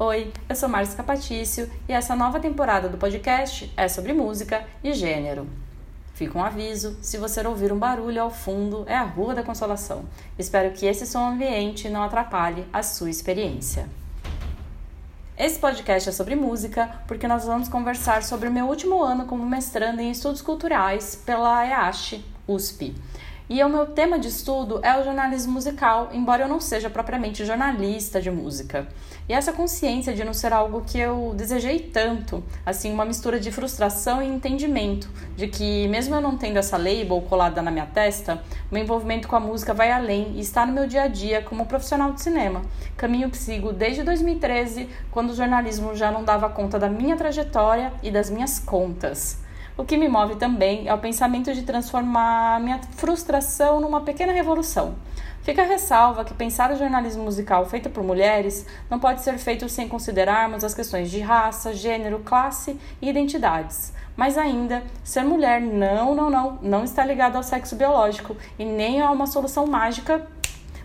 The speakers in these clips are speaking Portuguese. Oi, eu sou Márcia Capatício e essa nova temporada do podcast é sobre música e gênero. Fica um aviso, se você ouvir um barulho ao fundo, é a Rua da Consolação. Espero que esse som ambiente não atrapalhe a sua experiência. Esse podcast é sobre música porque nós vamos conversar sobre o meu último ano como mestrando em Estudos Culturais pela EACH USP. E o meu tema de estudo é o jornalismo musical, embora eu não seja propriamente jornalista de música. E essa consciência de não ser algo que eu desejei tanto, assim, uma mistura de frustração e entendimento, de que mesmo eu não tendo essa label colada na minha testa, meu envolvimento com a música vai além e está no meu dia a dia como profissional de cinema. Caminho que sigo desde 2013, quando o jornalismo já não dava conta da minha trajetória e das minhas contas. O que me move também é o pensamento de transformar minha frustração numa pequena revolução. Fica a ressalva que pensar o jornalismo musical feito por mulheres não pode ser feito sem considerarmos as questões de raça, gênero, classe e identidades. Mas ainda, ser mulher não está ligado ao sexo biológico e nem a uma solução mágica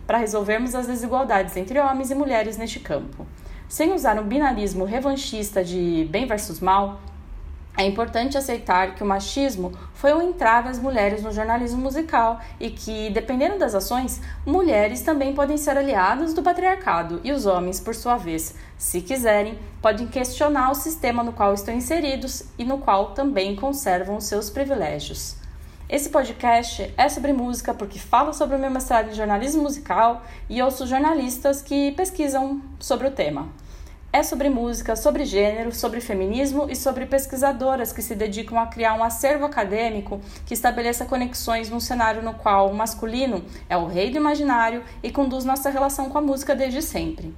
para resolvermos as desigualdades entre homens e mulheres neste campo. Sem usar um binarismo revanchista de bem versus mal, é importante aceitar que o machismo foi um entrave às mulheres no jornalismo musical e que, dependendo das ações, mulheres também podem ser aliadas do patriarcado e os homens, por sua vez, se quiserem, podem questionar o sistema no qual estão inseridos e no qual também conservam os seus privilégios. Esse podcast é sobre música porque fala sobre o meu mestrado em jornalismo musical e ouço jornalistas que pesquisam sobre o tema. É sobre música, sobre gênero, sobre feminismo e sobre pesquisadoras que se dedicam a criar um acervo acadêmico que estabeleça conexões num cenário no qual o masculino é o rei do imaginário e conduz nossa relação com a música desde sempre.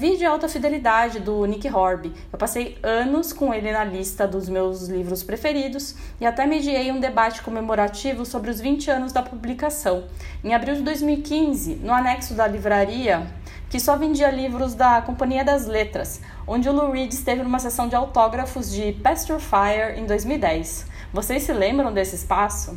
Vi de Alta Fidelidade, do Nick Hornby. Eu passei anos com ele na lista dos meus livros preferidos e até mediei um debate comemorativo sobre os 20 anos da publicação. Em abril de 2015, no anexo da livraria, que só vendia livros da Companhia das Letras, onde o Lou Reed esteve numa sessão de autógrafos de Pasture Fire em 2010. Vocês se lembram desse espaço?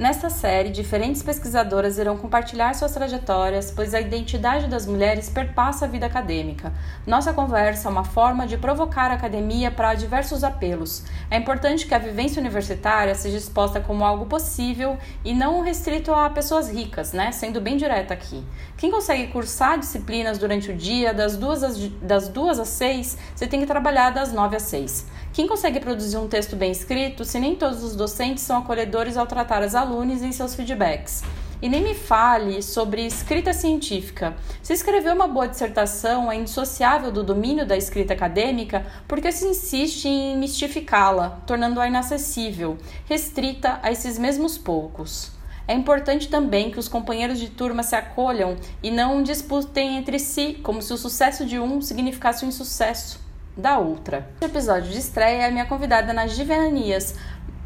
Nesta série, diferentes pesquisadoras irão compartilhar suas trajetórias, pois a identidade das mulheres perpassa a vida acadêmica. Nossa conversa é uma forma de provocar a academia para diversos apelos. É importante que a vivência universitária seja exposta como algo possível e não restrito a pessoas ricas, né? Sendo bem direta aqui. Quem consegue cursar disciplinas durante o dia, das 2 às 6, você tem que trabalhar das 9 às 6. Quem consegue produzir um texto bem escrito, se nem todos os docentes são acolhedores ao tratar as alunos em seus feedbacks. E nem me fale sobre escrita científica. Se escrever uma boa dissertação é indissociável do domínio da escrita acadêmica porque se insiste em mistificá-la, tornando-a inacessível, restrita a esses mesmos poucos. É importante também que os companheiros de turma se acolham e não disputem entre si, como se o sucesso de um significasse o insucesso da outra. Este episódio de estreia é minha convidada nas Giveanias,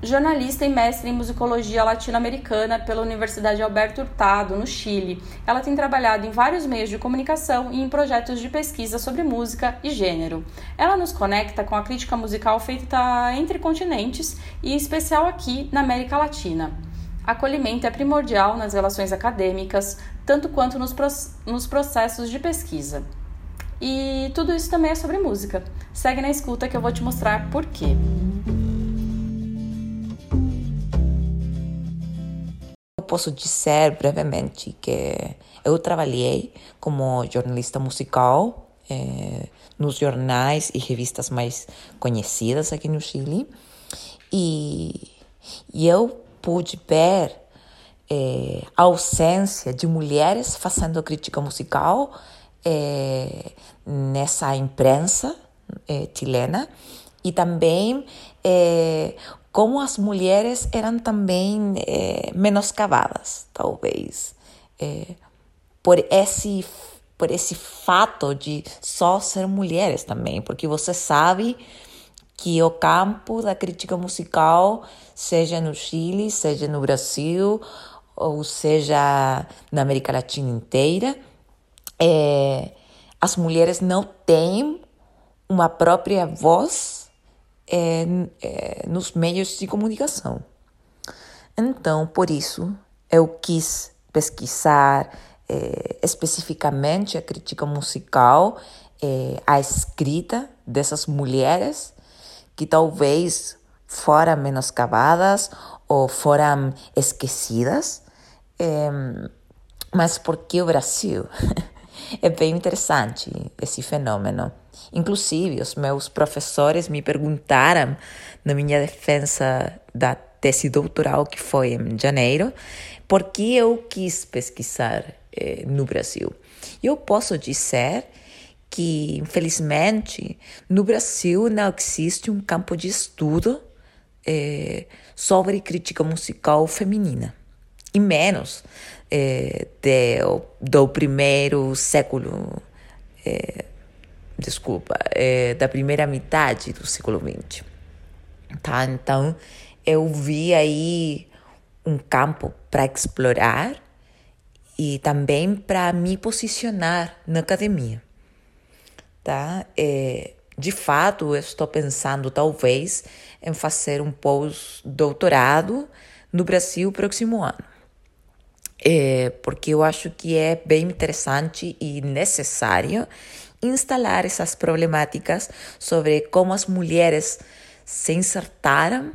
jornalista e mestre em musicologia latino-americana pela Universidade Alberto Hurtado, no Chile. Ela tem trabalhado em vários meios de comunicação e em projetos de pesquisa sobre música e gênero. Ela nos conecta com a crítica musical feita entre continentes e, em especial, aqui na América Latina. Acolhimento é primordial nas relações acadêmicas, tanto quanto nos processos de pesquisa. E tudo isso também é sobre música. Segue na escuta que eu vou te mostrar por quê. Posso dizer brevemente que eu trabalhei como jornalista musical nos jornais e revistas mais conhecidas aqui no Chile e eu pude ver a ausência de mulheres fazendo crítica musical nessa imprensa chilena e também como as mulheres eram também menoscabadas, talvez, por esse fato de só ser mulheres também, porque você sabe que o campo da crítica musical, seja no Chile, seja no Brasil, ou seja na América Latina inteira, as mulheres não têm uma própria voz nos meios de comunicação. Então, por isso, eu quis pesquisar especificamente a crítica musical, a escrita dessas mulheres que talvez foram menoscabadas ou foram esquecidas, mas por que o Brasil? É bem interessante esse fenômeno. Inclusive, os meus professores me perguntaram na minha defesa da tese doutoral, que foi em janeiro, por que eu quis pesquisar no Brasil. Eu posso dizer que, infelizmente, no Brasil não existe um campo de estudo sobre crítica musical feminina, e menos do primeiro século, da primeira metade do século XX. Tá? Então, eu vi aí um campo para explorar e também para me posicionar na academia. Tá? De fato, eu estou pensando, talvez, em fazer um pós-doutorado no Brasil próximo ano. Porque eu acho que é bem interessante e necessário instalar essas problemáticas sobre como as mulheres se insertaram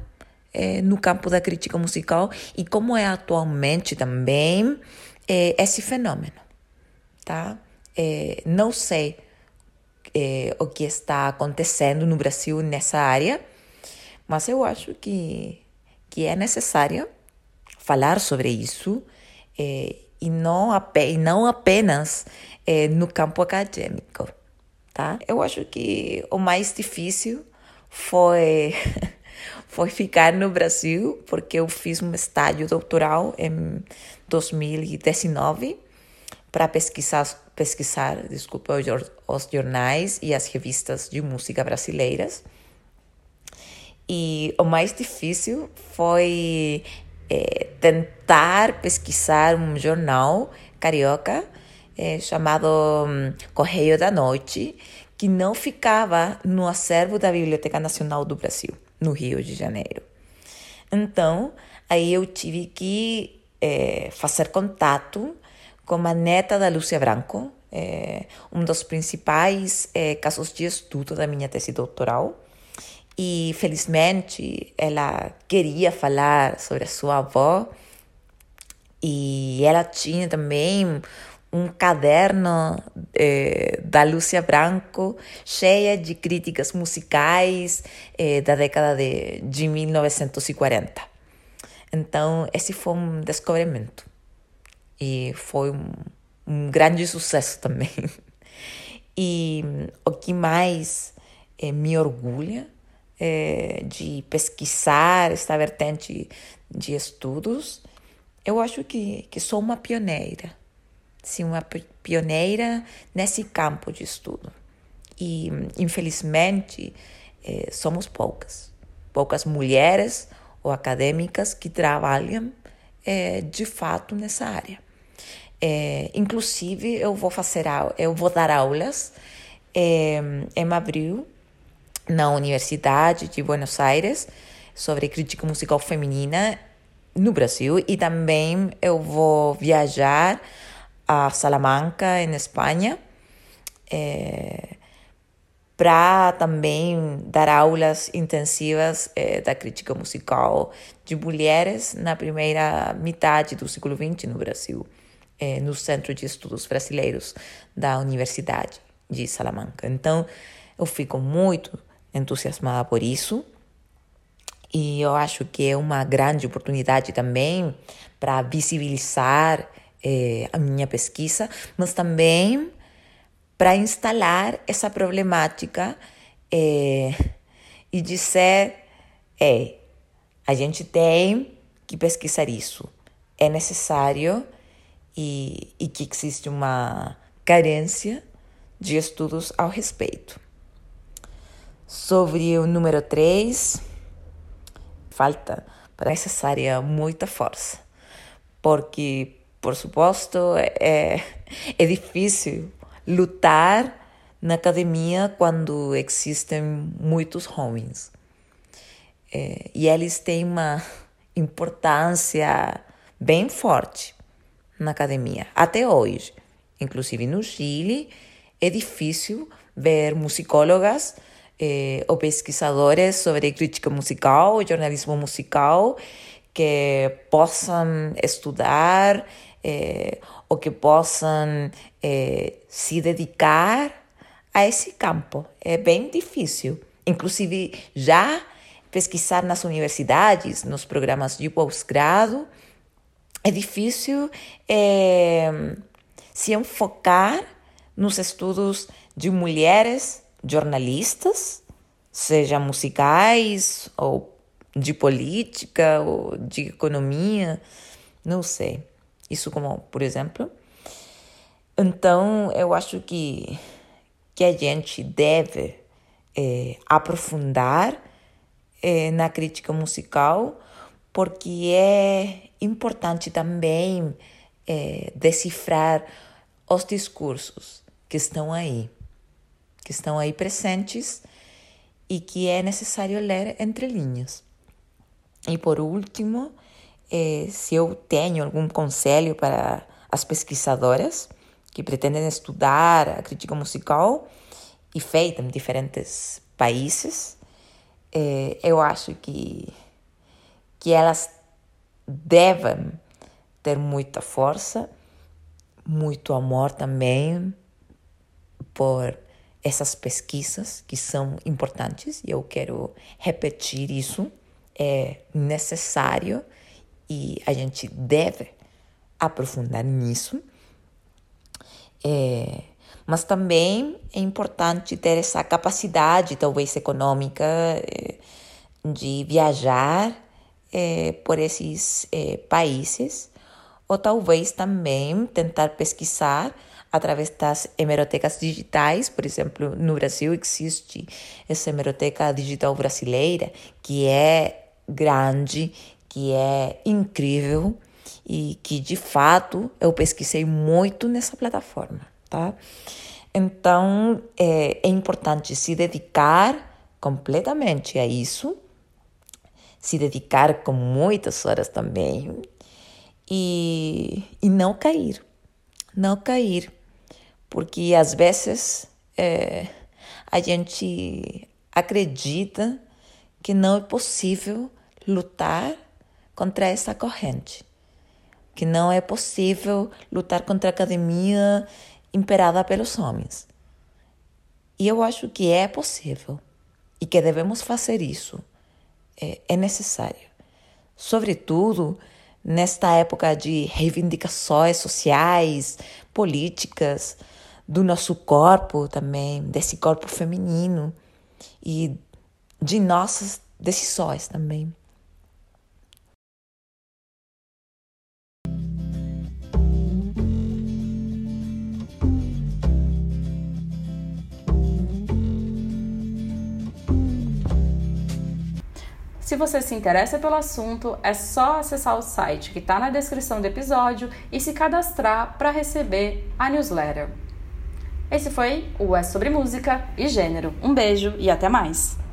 no campo da crítica musical e como é atualmente também esse fenômeno. Tá? Não sei o que está acontecendo no Brasil nessa área, mas eu acho que é necessário falar sobre isso, e não apenas no campo acadêmico, tá? Eu acho que o mais difícil foi ficar no Brasil, porque eu fiz um estágio doutoral em 2019 para pesquisar os jornais e as revistas de música brasileiras. E o mais difícil foi tentar pesquisar um jornal carioca chamado Correio da Noite, que não ficava no acervo da Biblioteca Nacional do Brasil, no Rio de Janeiro. Então, aí eu tive que fazer contato com a neta da Lúcia Branco, um dos principais casos de estudo da minha tese doutoral. E, felizmente, ela queria falar sobre a sua avó, e ela tinha também um caderno da Lúcia Branco cheia de críticas musicais da década de 1940. Então, esse foi um descobrimento e foi um grande sucesso também. E o que mais me orgulha de pesquisar esta vertente de estudos, eu acho que sou uma pioneira. Sim, uma pioneira nesse campo de estudo. E, infelizmente, somos poucas mulheres ou acadêmicas que trabalham de fato nessa área. Inclusive, eu vou dar aulas em abril, na Universidade de Buenos Aires, sobre crítica musical feminina no Brasil, e também eu vou viajar a Salamanca, em Espanha, para também dar aulas intensivas da crítica musical de mulheres na primeira metade do século XX no Brasil, no Centro de Estudos Brasileiros da Universidade de Salamanca. Então, eu fico muito entusiasmada por isso, e eu acho que é uma grande oportunidade também para visibilizar a minha pesquisa, mas também para instalar essa problemática e dizer: a gente tem que pesquisar isso, é necessário, e que existe uma carência de estudos ao respeito. Sobre o número 3, falta necessária muita força, porque, por suposto, é difícil lutar na academia quando existem muitos homens. E eles têm uma importância bem forte na academia, até hoje. Inclusive no Chile, é difícil ver musicólogas ou pesquisadores sobre crítica musical, jornalismo musical, que possam estudar ou que possam se dedicar a esse campo. É bem difícil. Inclusive, já pesquisar nas universidades, nos programas de pós-grado, é difícil se enfocar nos estudos de mulheres jornalistas, seja musicais ou de política ou de economia, não sei. Isso como, por exemplo. Então, eu acho que a gente deve aprofundar na crítica musical, porque é importante também decifrar os discursos que estão aí presentes e que é necessário ler entre linhas. E por último, se eu tenho algum conselho para as pesquisadoras que pretendem estudar a crítica musical e feita em diferentes países, eu acho que elas devem ter muita força, muito amor também por essas pesquisas que são importantes, e eu quero repetir isso, é necessário e a gente deve aprofundar nisso. Mas também é importante ter essa capacidade, talvez econômica, de viajar por esses países, ou talvez também tentar pesquisar através das hemerotecas digitais. Por exemplo, no Brasil existe essa hemeroteca digital brasileira, que é grande, que é incrível e que, de fato, eu pesquisei muito nessa plataforma, tá? Então, é importante se dedicar completamente a isso, se dedicar com muitas horas também e não cair, porque às vezes a gente acredita que não é possível lutar contra essa corrente, que não é possível lutar contra a academia imperada pelos homens. E eu acho que é possível e que devemos fazer isso. É necessário, sobretudo nesta época de reivindicações sociais, políticas, do nosso corpo também, desse corpo feminino e de nossas decisões também. Se você se interessa pelo assunto, é só acessar o site que está na descrição do episódio e se cadastrar para receber a newsletter. Esse foi o É Sobre Música e Gênero. Um beijo e até mais!